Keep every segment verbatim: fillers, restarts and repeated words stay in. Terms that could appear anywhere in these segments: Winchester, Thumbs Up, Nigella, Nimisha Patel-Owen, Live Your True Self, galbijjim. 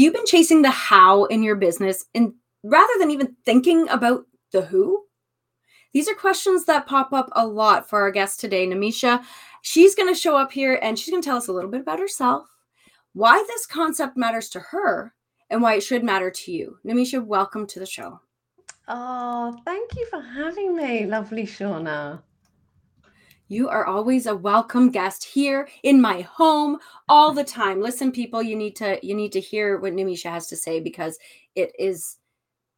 Have you been chasing the how in your business and rather than even thinking about the who? These are questions that pop up a lot for our guest today, Nimisha. She's going to show up here and she's going to tell us a little bit about herself, why this concept matters to her, and why it should matter to you. Nimisha, welcome to the show. Oh, thank you for having me, lovely Shauna. You are always a welcome guest here in my home all the time. Listen, people, you need to you need to hear what Nimisha has to say because it is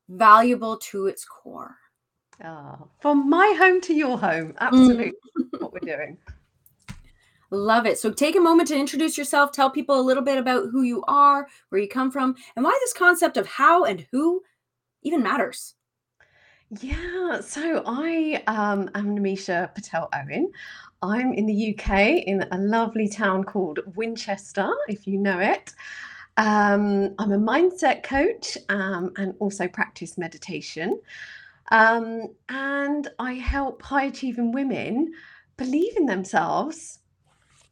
valuable to its core. Oh, from my home to your home. Absolutely. Mm. What we're doing. Love it. So take a moment to introduce yourself. Tell people a little bit about who you are, where you come from, and why this concept of how and who even matters. Yeah. So I um, am Nimisha Patel-Owen. I'm in the U K in a lovely town called Winchester, if you know it. Um, I'm a mindset coach um, and also practice meditation. Um, and I help high-achieving women believe in themselves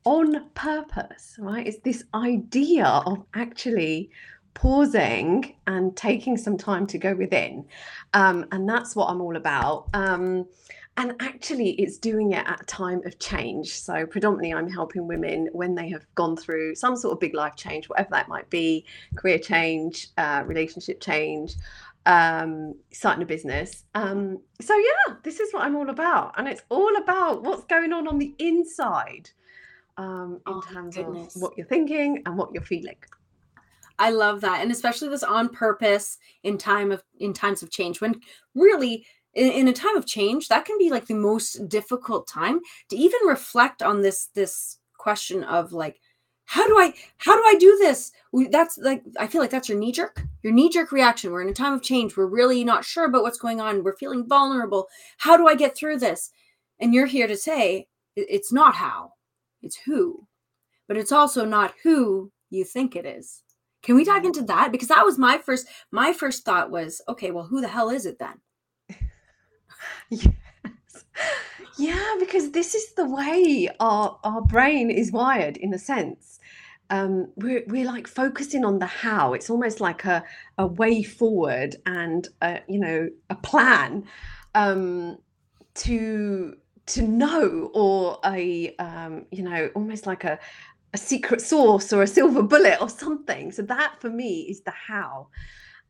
on purpose, right? It's this idea of actually pausing and taking some time to go within. Um, and that's what I'm all about. Um, and actually, it's doing it at a time of change. So predominantly, I'm helping women when they have gone through some sort of big life change, whatever that might be, career change, uh, relationship change, um starting a business. Um so yeah, this is what I'm all about, and it's all about what's going on on the inside um in oh, terms goodness. of what you're thinking and what you're feeling. I love that, and especially this on purpose in time of in times of change, when really in, in a time of change that can be like the most difficult time to even reflect on this this question of like, How do I, how do I do this? That's like, I feel like that's your knee jerk, your knee jerk reaction. We're in a time of change. We're really not sure about what's going on. We're feeling vulnerable. How do I get through this? And you're here to say, it's not how, it's who, but it's also not who you think it is. Can we dive into that? Because that was my first, my first thought was, okay, well, who the hell is it then? Yeah. Yeah, because this is the way our, our brain is wired, in a sense. Um, we're, we're like focusing on the how. It's almost like a, a way forward and, a, you know, a plan um, to to know, or a, um, you know, almost like a, a secret sauce or a silver bullet or something. So that for me is the how.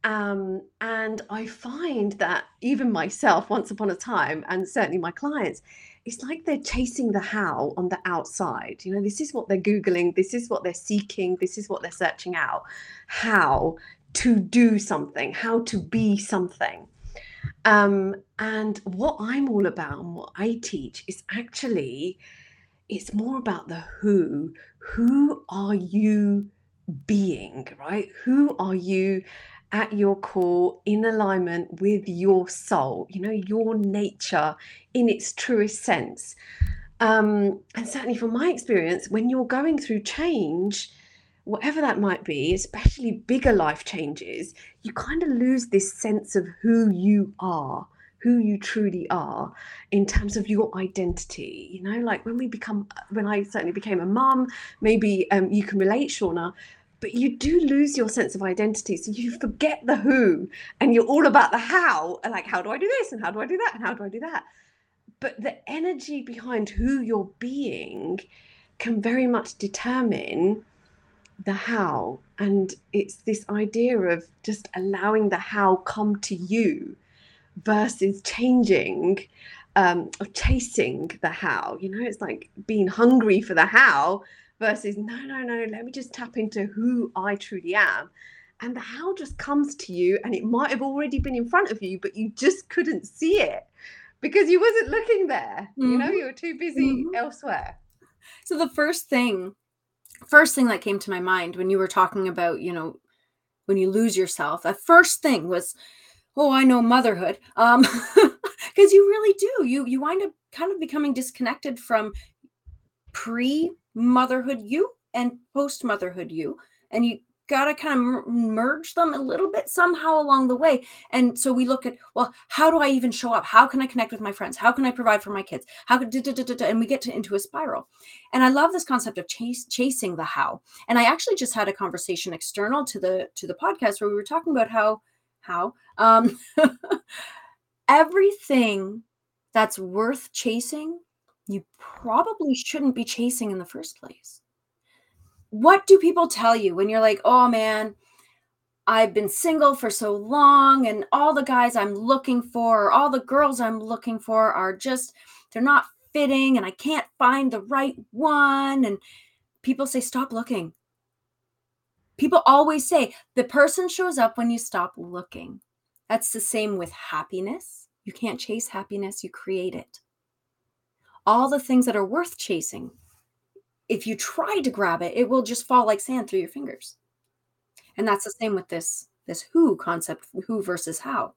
Um, and I find that even myself, once upon a time, and certainly my clients, it's like they're chasing the how on the outside. You know, this is what they're Googling. This is what they're seeking. This is what they're searching out. How to do something, how to be something. Um, and what I'm all about and what I teach is actually, it's more about the who. Who are you being, right? Who are you at your core, in alignment with your soul, you know, your nature in its truest sense. Um, and certainly from my experience, when you're going through change, whatever that might be, especially bigger life changes, you kind of lose this sense of who you are, who you truly are in terms of your identity. You know, like when we become, when I certainly became a mum, maybe um, you can relate, Shauna, but you do lose your sense of identity. So you forget the who and you're all about the how, and like, how do I do this? And how do I do that? And how do I do that? But the energy behind who you're being can very much determine the how. And it's this idea of just allowing the how come to you versus changing um, or chasing the how. You know, it's like being hungry for the how versus no, no, no, let me just tap into who I truly am. And the how just comes to you, and it might have already been in front of you, but you just couldn't see it because you wasn't looking there. Mm-hmm. You know, you were too busy mm-hmm. elsewhere. So the first thing, first thing that came to my mind when you were talking about, you know, when you lose yourself, the first thing was, oh, I know motherhood. Um, because you really do. You, you wind up kind of becoming disconnected from pre- motherhood you and post motherhood you, and you got to kind of merge them a little bit somehow along the way. And so we look at, well, how do I even show up? How can I connect with my friends? How can I provide for my kids? How could, da, da, da, da, da, and we get to, into a spiral. And I love this concept of chase, chasing the how. And I actually just had a conversation external to the, to the podcast where we were talking about how, how, um, everything that's worth chasing, you probably shouldn't be chasing in the first place. What do people tell you when you're like, oh man, I've been single for so long and all the guys I'm looking for, all the girls I'm looking for are just, they're not fitting and I can't find the right one. And people say, stop looking. People always say the person shows up when you stop looking. That's the same with happiness. You can't chase happiness, you create it. All the things that are worth chasing, if you try to grab it, it will just fall like sand through your fingers. And that's the same with this, this who concept, who versus how.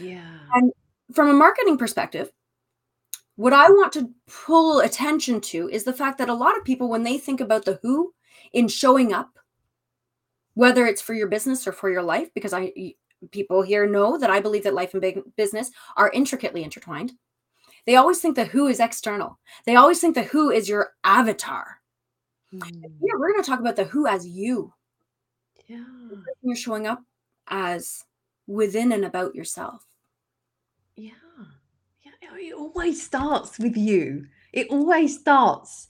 Yeah. And from a marketing perspective, what I want to pull attention to is the fact that a lot of people, when they think about the who in showing up, whether it's for your business or for your life, because I people here know that I believe that life and business are intricately intertwined. They always think the who is external. They always think the who is your avatar. Mm. Yeah, we're going to talk about the who as you. Yeah, you're showing up as within and about yourself. Yeah, yeah. It always starts with you. It always starts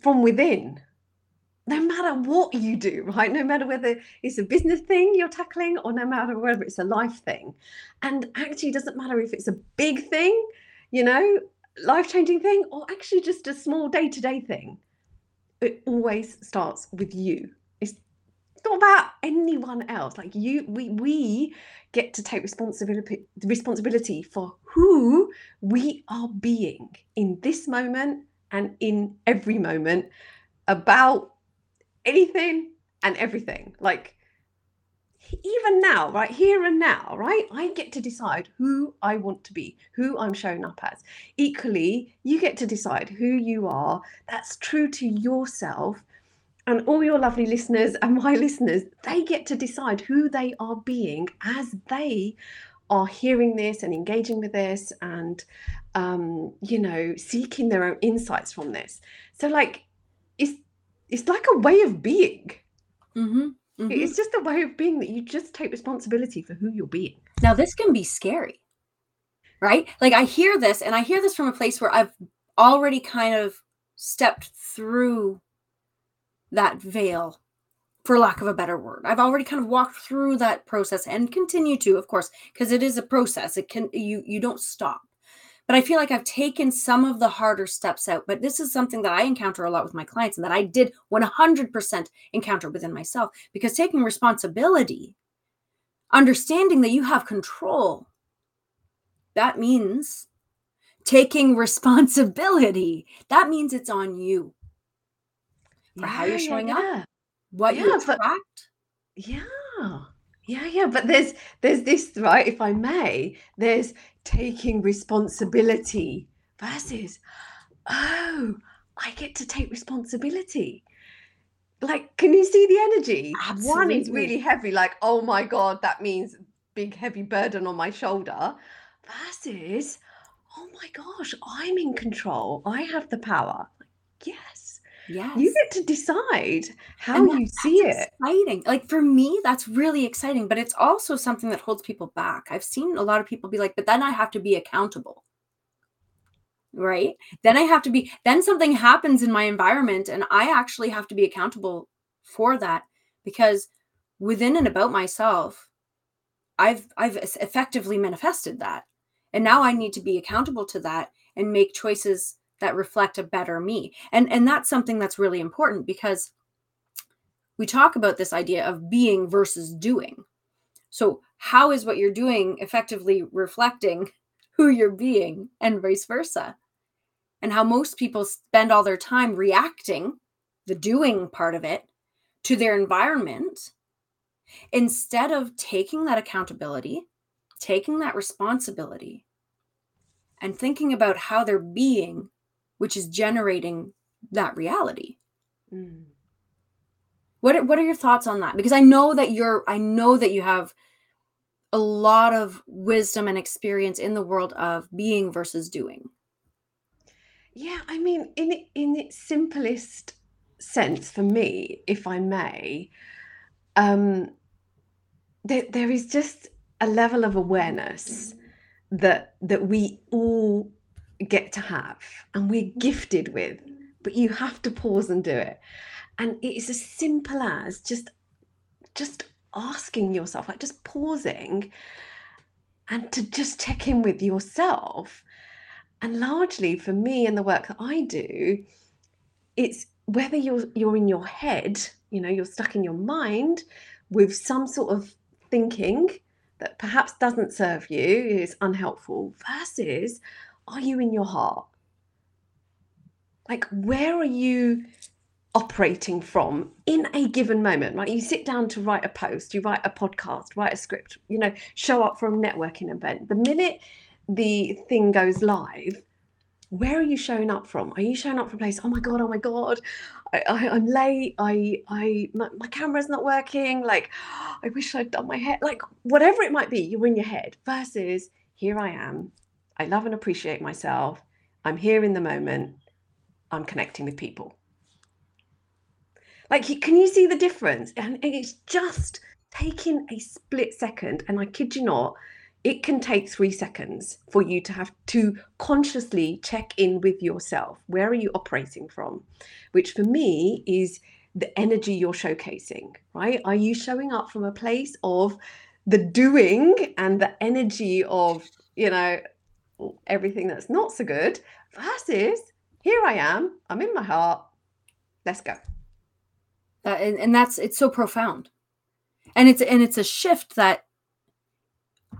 from within. No matter what you do, right? No matter whether it's a business thing you're tackling, or no matter whether it's a life thing. And actually, it doesn't matter if it's a big thing, you know, life-changing thing, or actually just a small day-to-day thing. It always starts with you. It's not about anyone else. Like you, we we get to take responsibility responsibility for who we are being in this moment and in every moment about anything and everything. Like even now, right here and now, right? I get to decide who I want to be, who I'm showing up as. Equally, you get to decide who you are. That's true to yourself. And all your lovely listeners and my listeners, they get to decide who they are being as they are hearing this and engaging with this and, um, you know, seeking their own insights from this. So like, it's, it's like a way of being. Mm-hmm. Mm-hmm. It's just a way of being that you just take responsibility for who you're being. Now, this can be scary, right? Like I hear this and I hear this from a place where I've already kind of stepped through that veil, for lack of a better word. I've already kind of walked through that process and continue to, of course, because it is a process. It can, you, you don't stop. But I feel like I've taken some of the harder steps out. But this is something that I encounter a lot with my clients and that I did one hundred percent encounter within myself. Because taking responsibility, understanding that you have control, that means taking responsibility. That means it's on you for yeah, how you're showing yeah, yeah. up, what yeah, you attract. But, yeah. Yeah, yeah. But there's there's this, right? If I may, there's taking responsibility versus, oh, I get to take responsibility. Like, can you see the energy? Absolutely. One is really heavy, like, oh my God, that means big, heavy burden on my shoulder. Versus, oh my gosh, I'm in control. I have the power. Yes. Yes. You get to decide how that, you see it. Exciting. Like for me, that's really exciting, but it's also something that holds people back. I've seen a lot of people be like, but then I have to be accountable. Right? Then I have to be, then something happens in my environment and I actually have to be accountable for that, because within and about myself, I've I've effectively manifested that. And now I need to be accountable to that and make choices that reflect a better me. And, and that's something that's really important, because we talk about this idea of being versus doing. So how is what you're doing effectively reflecting who you're being, and vice versa? And how most people spend all their time reacting, the doing part of it, to their environment, instead of taking that accountability, taking that responsibility, and thinking about how they're being, which is generating that reality. Mm. What what are your thoughts on that? Because I know that you're, I know that you have a lot of wisdom and experience in the world of being versus doing. Yeah, I mean, in in its simplest sense for me, if I may, um, there, there is just a level of awareness that that we all get to have and we're gifted with, but you have to pause and do it. And it is as simple as just just asking yourself, like just pausing and to just check in with yourself. And largely for me and the work that I do, it's whether you're you're in your head, you know, you're stuck in your mind with some sort of thinking that perhaps doesn't serve you, is unhelpful, versus are you in your heart? Like, where are you operating from in a given moment? Right, you sit down to write a post, you write a podcast, write a script, you know, show up for a networking event. The minute the thing goes live, where are you showing up from? Are you showing up from a place, oh my god, oh my god, I, I, I'm late, I, I, my, my camera's not working, like, oh, I wish I'd done my hair, like, whatever it might be, you're in your head, versus here I am, I love and appreciate myself, I'm here in the moment, I'm connecting with people. Like, can you see the difference? And it's just taking a split second. And I kid you not, it can take three seconds for you to have to consciously check in with yourself. Where are you operating from? Which for me is the energy you're showcasing, right? Are you showing up from a place of the doing and the energy of, you know, everything that's not so good, versus here I am, I'm in my heart, let's go. Uh, and, and that's, it's so profound. And it's, and it's a shift that,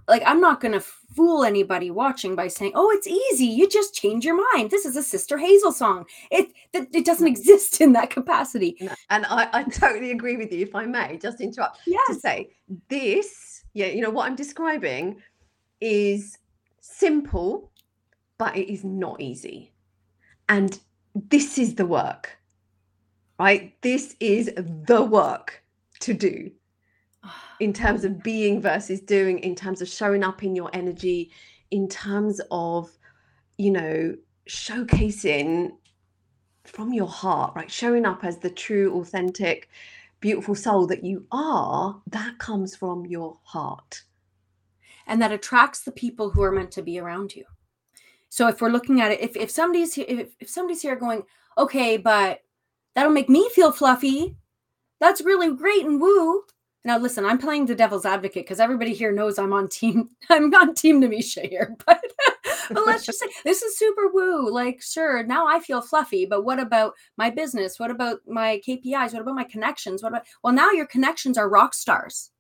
like, I'm not going to fool anybody watching by saying, oh, it's easy, you just change your mind. This is a Sister Hazel song. It it, it doesn't exist in that capacity. No, and I, I totally agree with you, if I may, just interrupt yes. to say this, yeah, you know, what I'm describing is simple, but it is not easy. And this is the work. Right, this is the work to do in terms of being versus doing, in terms of showing up in your energy, in terms of, you know, showcasing from your heart, right? Showing up as the true, authentic, beautiful soul that you are, that comes from your heart. And that attracts the people who are meant to be around you. So if we're looking at it, if, if somebody's here, if, if somebody's here going, okay, but that'll make me feel fluffy. That's really great and woo. Now, listen, I'm playing the devil's advocate because everybody here knows I'm on team. I'm on team Nimisha here, but, but let's just say this is super woo. Like, sure, now I feel fluffy, but what about my business? What about my K P Is? What about my connections? What about, well, now your connections are rock stars.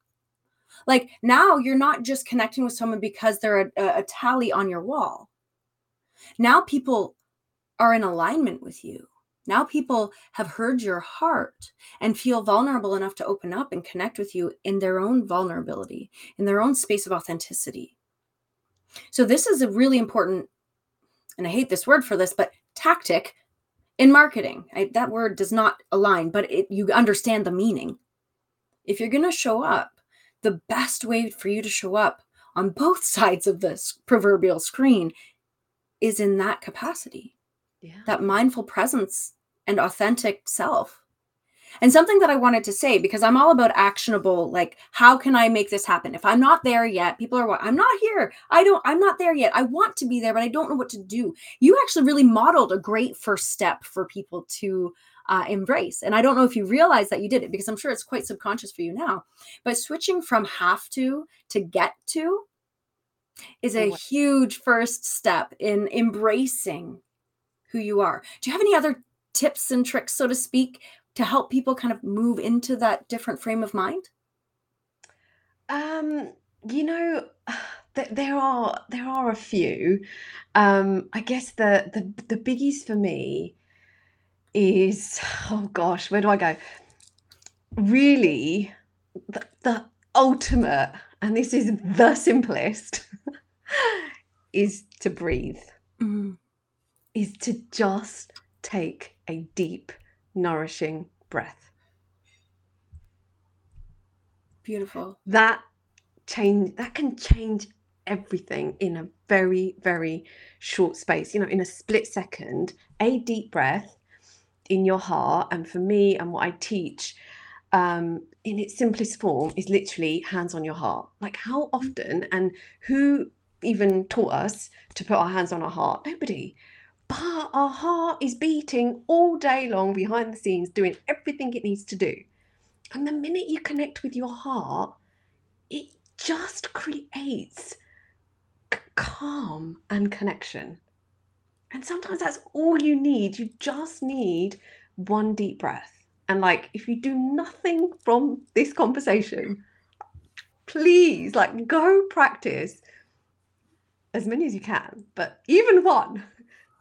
Like, now you're not just connecting with someone because they're a, a tally on your wall. Now people are in alignment with you. Now people have heard your heart and feel vulnerable enough to open up and connect with you in their own vulnerability, in their own space of authenticity. So this is a really important, and I hate this word for this, but tactic in marketing. I, that word does not align, but it, you understand the meaning. If you're going to show up, the best way for you to show up on both sides of this proverbial screen is in that capacity. Yeah. That mindful presence and authentic self. And something that I wanted to say, because I'm all about actionable, like, how can I make this happen? If I'm not there yet, people are, I'm not here. I don't, I'm not there yet. I want to be there, but I don't know what to do. You actually really modeled a great first step for people to uh, embrace. And I don't know if you realize that you did it, because I'm sure it's quite subconscious for you now, but switching from have to to get to is a huge first step in embracing who you are. Do you have any other tips and tricks, so to speak, to help people kind of move into that different frame of mind? Um, you know, th- there are there are a few. Um, I guess the, the the biggies for me is, oh gosh, where do I go? Really, the, the ultimate, and this is the simplest, is to breathe. Mm. Is to just take a deep, nourishing breath. Beautiful. That change, that can change everything in a very, very short space, you know, in a split second. A deep breath in your heart. And for me, and what I teach um, in its simplest form is literally hands on your heart. Like, how often, and who even taught us to put our hands on our heart? Nobody. But our heart is beating all day long behind the scenes, doing everything it needs to do. And the minute you connect with your heart, it just creates calm and connection. And sometimes that's all you need. You just need one deep breath. And like, if you do nothing from this conversation, please, like, go practice as many as you can, but even one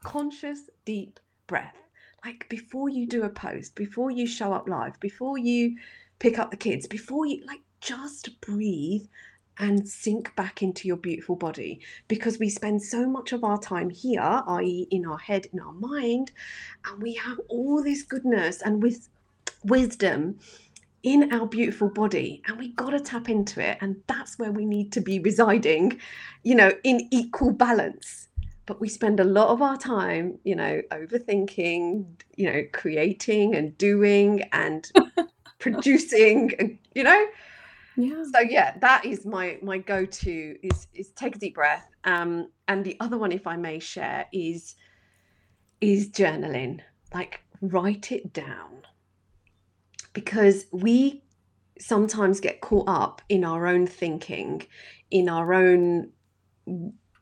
conscious deep breath. Like, before you do a post, before you show up live, before you pick up the kids, before you, like, just breathe and sink back into your beautiful body, because we spend so much of our time here, that is in our head, in our mind, and we have all this goodness and with wisdom in our beautiful body, and we got to tap into it. And that's where we need to be residing, you know, in equal balance. But we spend a lot of our time, you know, overthinking, you know, creating and doing and producing, you know. Yeah. So yeah, that is my my go-to is is take a deep breath. Um, and the other one, if I may share, is is journaling. Like, write it down, because we sometimes get caught up in our own thinking, in our own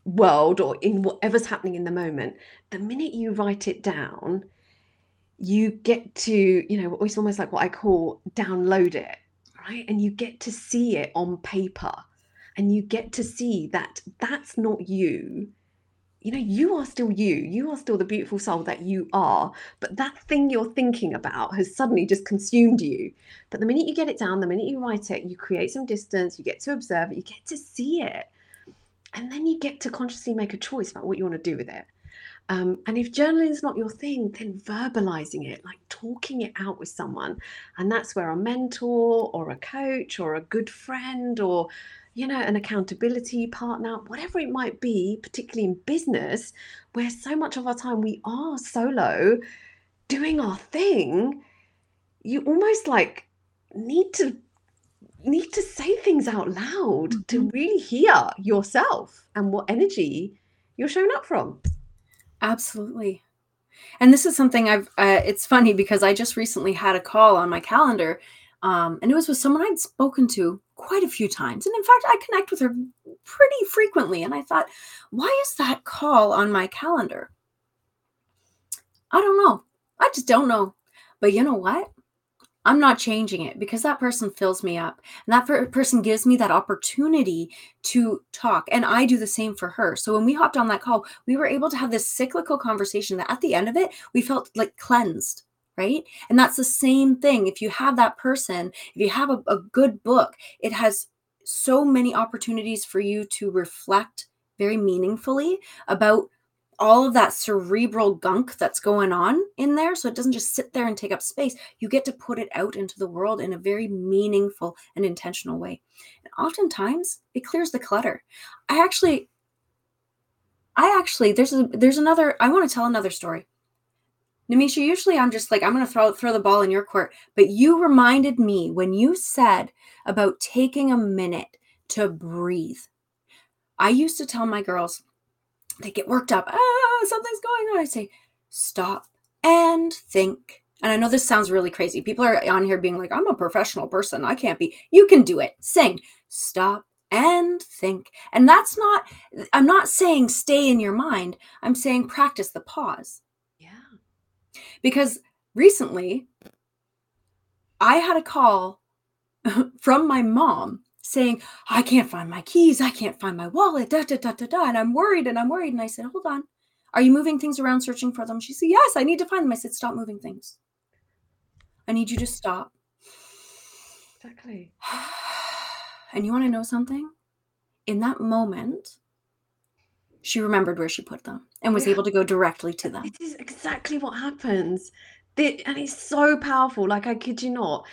world, or in whatever's happening in the moment. The minute you write it down, you get to, you know, it's almost like what I call download it. Right? And you get to see it on paper, and you get to see that that's not you. You know, you are still you. You are still the beautiful soul that you are. But that thing you're thinking about has suddenly just consumed you. But the minute you get it down, the minute you write it, you create some distance, you get to observe it, you get to see it. And then you get to consciously make a choice about what you want to do with it. Um, and if journaling is not your thing, then verbalizing it, like talking it out with someone. And that's where a mentor or a coach or a good friend or, you know, an accountability partner, whatever it might be, particularly in business, where so much of our time we are solo doing our thing, you almost like need to need to say things out loud mm-hmm. to really hear yourself and what energy you're showing up from. Absolutely. And this is something I've, uh, it's funny because I just recently had a call on my calendar um, and it was with someone I'd spoken to quite a few times. And in fact, I connect with her pretty frequently. And I thought, why is that call on my calendar? I don't know. I just don't know. But you know what? I'm not changing it because that person fills me up and that per- person gives me that opportunity to talk. And I do the same for her. So when we hopped on that call, we were able to have this cyclical conversation that at the end of it, we felt like cleansed, right? And that's the same thing. If you have that person, if you have a, a good book, it has so many opportunities for you to reflect very meaningfully about all of that cerebral gunk that's going on in there. So it doesn't just sit there and take up space. You get to put it out into the world in a very meaningful and intentional way. And oftentimes it clears the clutter. I actually, I actually, there's a, there's another, I want to tell another story. Nimisha, usually I'm just like, I'm going to throw, throw the ball in your court, but you reminded me when you said about taking a minute to breathe. I used to tell my girls, they get worked up. Ah, something's going on. I say, stop and think. And I know this sounds really crazy. People are on here being like, I'm a professional person. I can't be. You can do it. Sing. Stop and think. And that's not, I'm not saying stay in your mind. I'm saying practice the pause. Yeah. Because recently I had a call from my mom saying, I can't find my keys. I can't find my wallet, da, da, da, da, da. And I'm worried and I'm worried. And I said, hold on. Are you moving things around, searching for them? She said, yes, I need to find them. I said, stop moving things. I need you to stop. Exactly. And you want to know something? In that moment, she remembered where she put them and was yeah. able to go directly to them. This is exactly what happens. And it's so powerful. Like, I kid you not,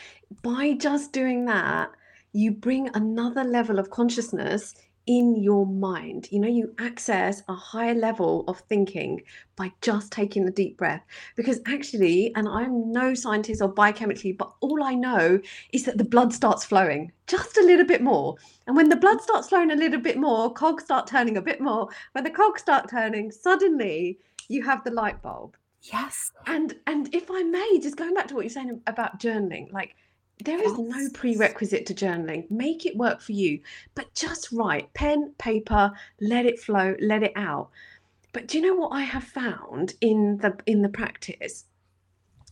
by just doing that, you bring another level of consciousness in your mind. You know, you access a higher level of thinking by just taking a deep breath. Because actually, and I'm no scientist or biochemically, but all I know is that the blood starts flowing just a little bit more. And when the blood starts flowing a little bit more, cogs start turning a bit more. When the cogs start turning, suddenly you have the light bulb. Yes. And and if I may, just going back to what you're saying about journaling, like, there is no prerequisite to journaling. Make it work for you, but just write, pen, paper, let it flow, let it out. But do you know what I have found in the in the practice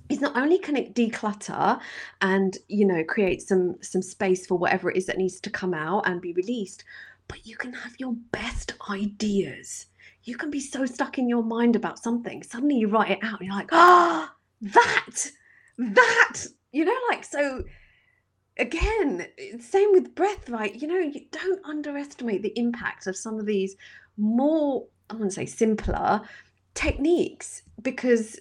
is not only can it declutter and, you know, create some some space for whatever it is that needs to come out and be released, but you can have your best ideas. You can be so stuck in your mind about something. Suddenly you write it out and you're like, ah, oh, that, that. You know, like, so again, same with breath, right? You know, you don't underestimate the impact of some of these more, I want to say simpler techniques, because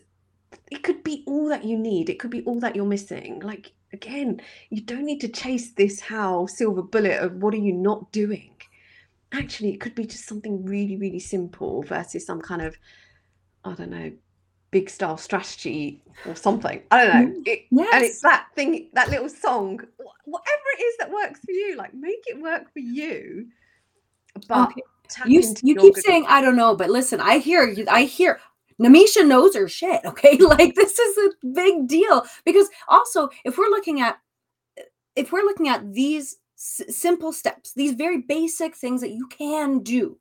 it could be all that you need. It could be all that you're missing. Like, again, you don't need to chase this how silver bullet of what are you not doing? Actually, it could be just something really, really simple versus some kind of, I don't know, big style strategy or something. I don't know. It, yes. And it's that thing, that little song, whatever it is that works for you, like, make it work for you. But okay. you, you keep saying, life. I don't know, but listen, I hear you. I hear Nimisha knows her shit. Okay. Like, this is a big deal, because also if we're looking at, if we're looking at these s- simple steps, these very basic things that you can do.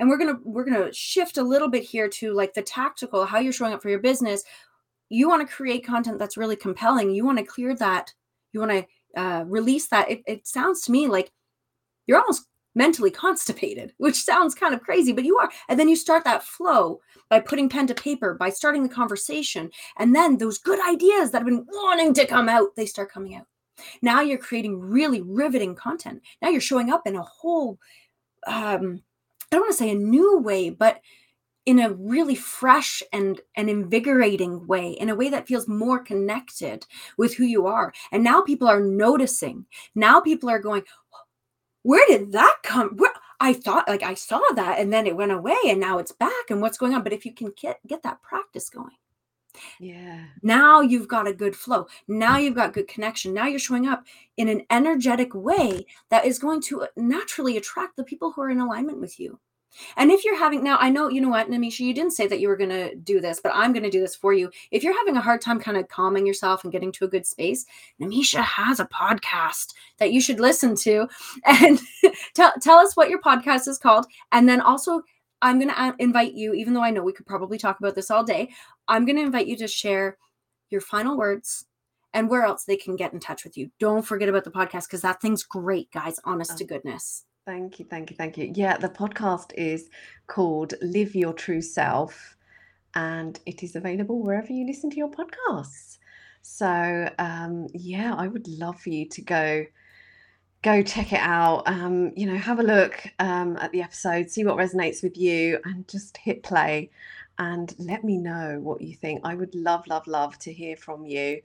And we're going to we're going to shift a little bit here to like the tactical, how you're showing up for your business. You want to create content that's really compelling. You want to clear that. You want to uh, release that. It, it sounds to me like you're almost mentally constipated, which sounds kind of crazy, but you are. And then you start that flow by putting pen to paper, by starting the conversation. And then those good ideas that have been wanting to come out, they start coming out. Now you're creating really riveting content. Now you're showing up in a whole um I don't want to say a new way, but in a really fresh and, and invigorating way, in a way that feels more connected with who you are. And now people are noticing. Now people are going, where did that come? Where? I thought, like, I saw that and then it went away and now it's back and what's going on. But if you can get, get that practice going. Yeah. Now you've got a good flow. Now you've got good connection. Now you're showing up in an energetic way that is going to naturally attract the people who are in alignment with you. And if you're having, now I know, you know what, Nimisha, you didn't say that you were going to do this, but I'm going to do this for you. If you're having a hard time kind of calming yourself and getting to a good space, Nimisha has a podcast that you should listen to, and tell, tell us what your podcast is called. And then also I'm going to invite you, even though I know we could probably talk about this all day, I'm going to invite you to share your final words and where else they can get in touch with you. Don't forget about the podcast, because that thing's great, guys, honest oh, to goodness. Thank you, thank you, thank you. Yeah, the podcast is called Live Your True Self, and it is available wherever you listen to your podcasts. So, um, yeah, I would love for you to go Go check it out, um, you know, have a look um, at the episode, see what resonates with you, and just hit play and let me know what you think. I would love, love, love to hear from you,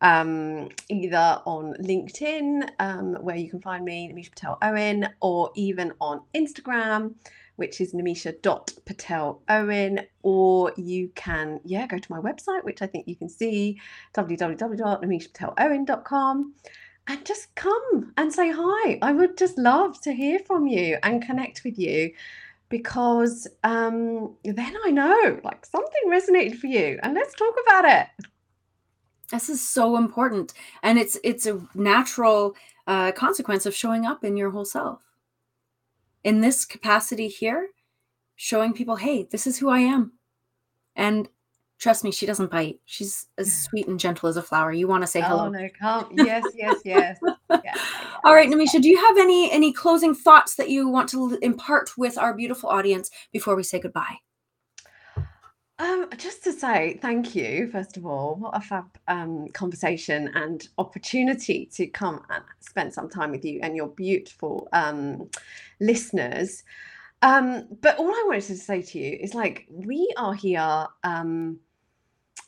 um, either on LinkedIn, um, where you can find me, Nimisha Patel-Owen, or even on Instagram, which is nimisha dot patel owen, or you can, yeah, go to my website, which I think you can see, w w w dot nimisha patel owen dot com. And just come and say hi. I would just love to hear from you and connect with you, because um, then I know, like, something resonated for you, and let's talk about it. This is so important. And it's it's a natural uh, consequence of showing up in your whole self. In this capacity here, showing people, hey, this is who I am. And trust me, she doesn't bite. She's as sweet and gentle as a flower. You want to say hello. Oh, no, come. Yes, yes, yes. Yeah, yeah. All right, Nimisha, do you have any any closing thoughts that you want to impart with our beautiful audience before we say goodbye? Um, just to say thank you, first of all. What a fab um, conversation and opportunity to come and spend some time with you and your beautiful um, listeners. Um, but all I wanted to say to you is, like, we are here... Um,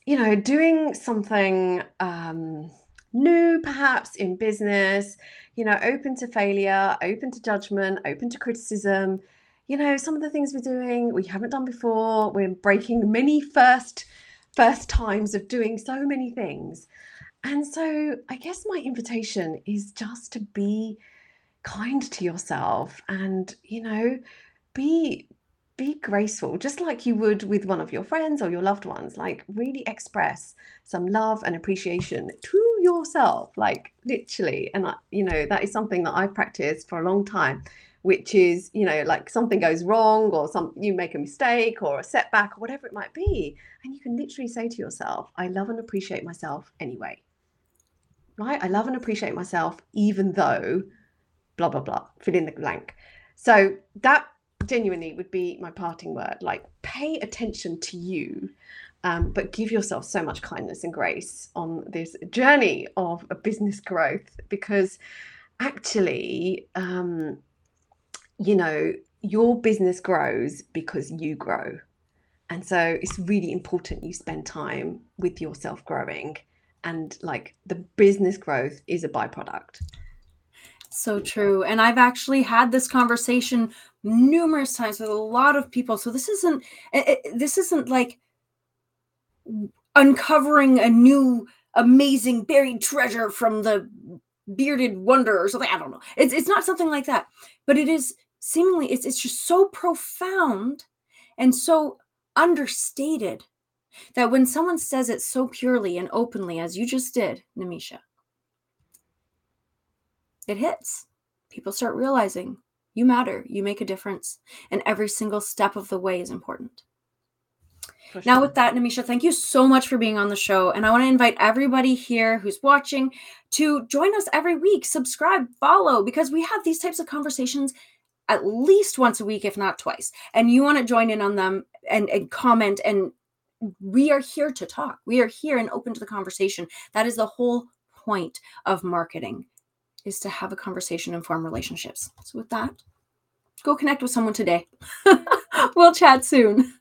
you know, doing something um, new, perhaps in business, you know, open to failure, open to judgment, open to criticism. You know, some of the things we're doing, we haven't done before. We're breaking many first, first times of doing so many things. And so I guess my invitation is just to be kind to yourself and, you know, be be graceful, just like you would with one of your friends or your loved ones. Like, really express some love and appreciation to yourself, like, literally. And, I, you know, that is something that I've practiced for a long time, which is, you know, like something goes wrong or some you make a mistake or a setback or whatever it might be. And you can literally say to yourself, I love and appreciate myself anyway. Right? I love and appreciate myself, even though blah, blah, blah, fill in the blank. So that genuinely would be my parting word. Like, pay attention to you, um, but give yourself so much kindness and grace on this journey of a business growth, because actually, um, you know, your business grows because you grow. And so it's really important you spend time with yourself growing, and like the business growth is a byproduct. So true. And I've actually had this conversation numerous times with a lot of people. So this isn't, it, this isn't like uncovering a new amazing buried treasure from the bearded wonder or something. I don't know. It's it's not something like that, but it is seemingly, it's it's just so profound and so understated that when someone says it so purely and openly, as you just did, Nimisha, it hits. People start realizing you matter, you make a difference, and every single step of the way is important. Sure. Now with that, Nimisha, thank you so much for being on the show. And I want to invite everybody here who's watching to join us every week, subscribe, follow, because we have these types of conversations at least once a week, if not twice. And you want to join in on them and, and comment. And we are here to talk. We are here and open to the conversation. That is the whole point of marketing, is to have a conversation and form relationships. So with that, go connect with someone today. We'll chat soon.